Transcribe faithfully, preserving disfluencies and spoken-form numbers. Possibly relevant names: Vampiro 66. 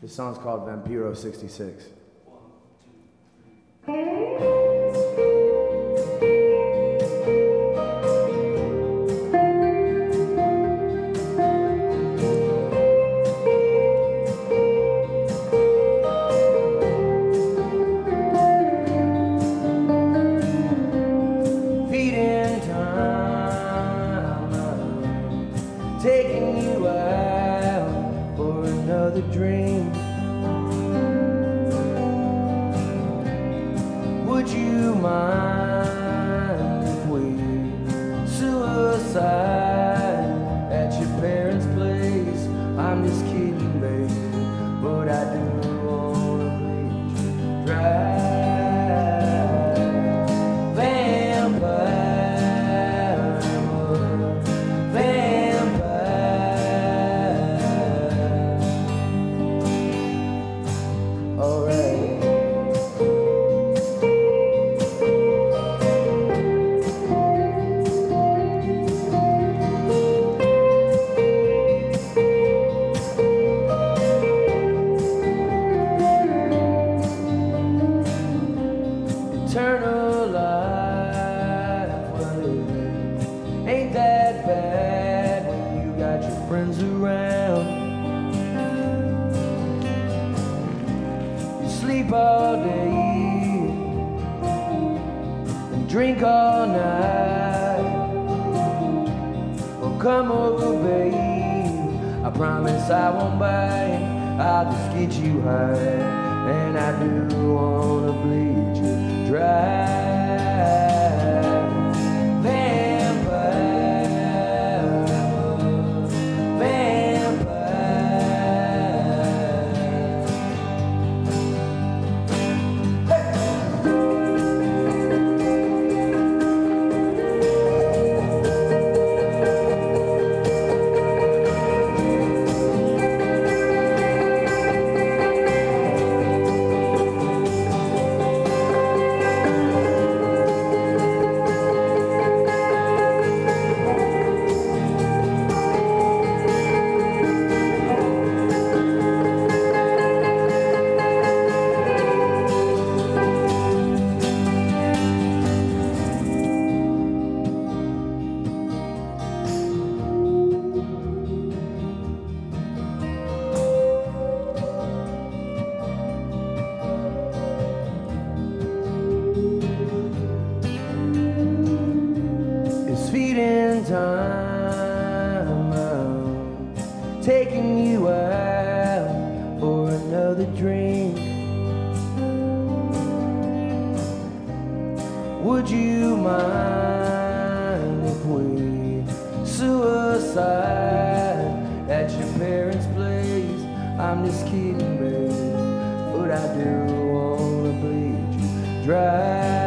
This song's called Vampiro sixty-six. Taking you out for another dream. Would you mind if we suicide at your parents' place? I'm just kidding, babe, but I do wanna bleed you dry. Vampire. Eternal life, well, it ain't that bad when you got your friends around. You sleep all day and drink all night. Well, come over, babe, I promise I won't bite. I'll just get you high, and I do wanna bleed you dry. Vampire, vampire. Time out, taking you out for another drink. Would you mind if we suicide at your parents' place? I'm just kidding, babe, but I do wanna bleed you dry.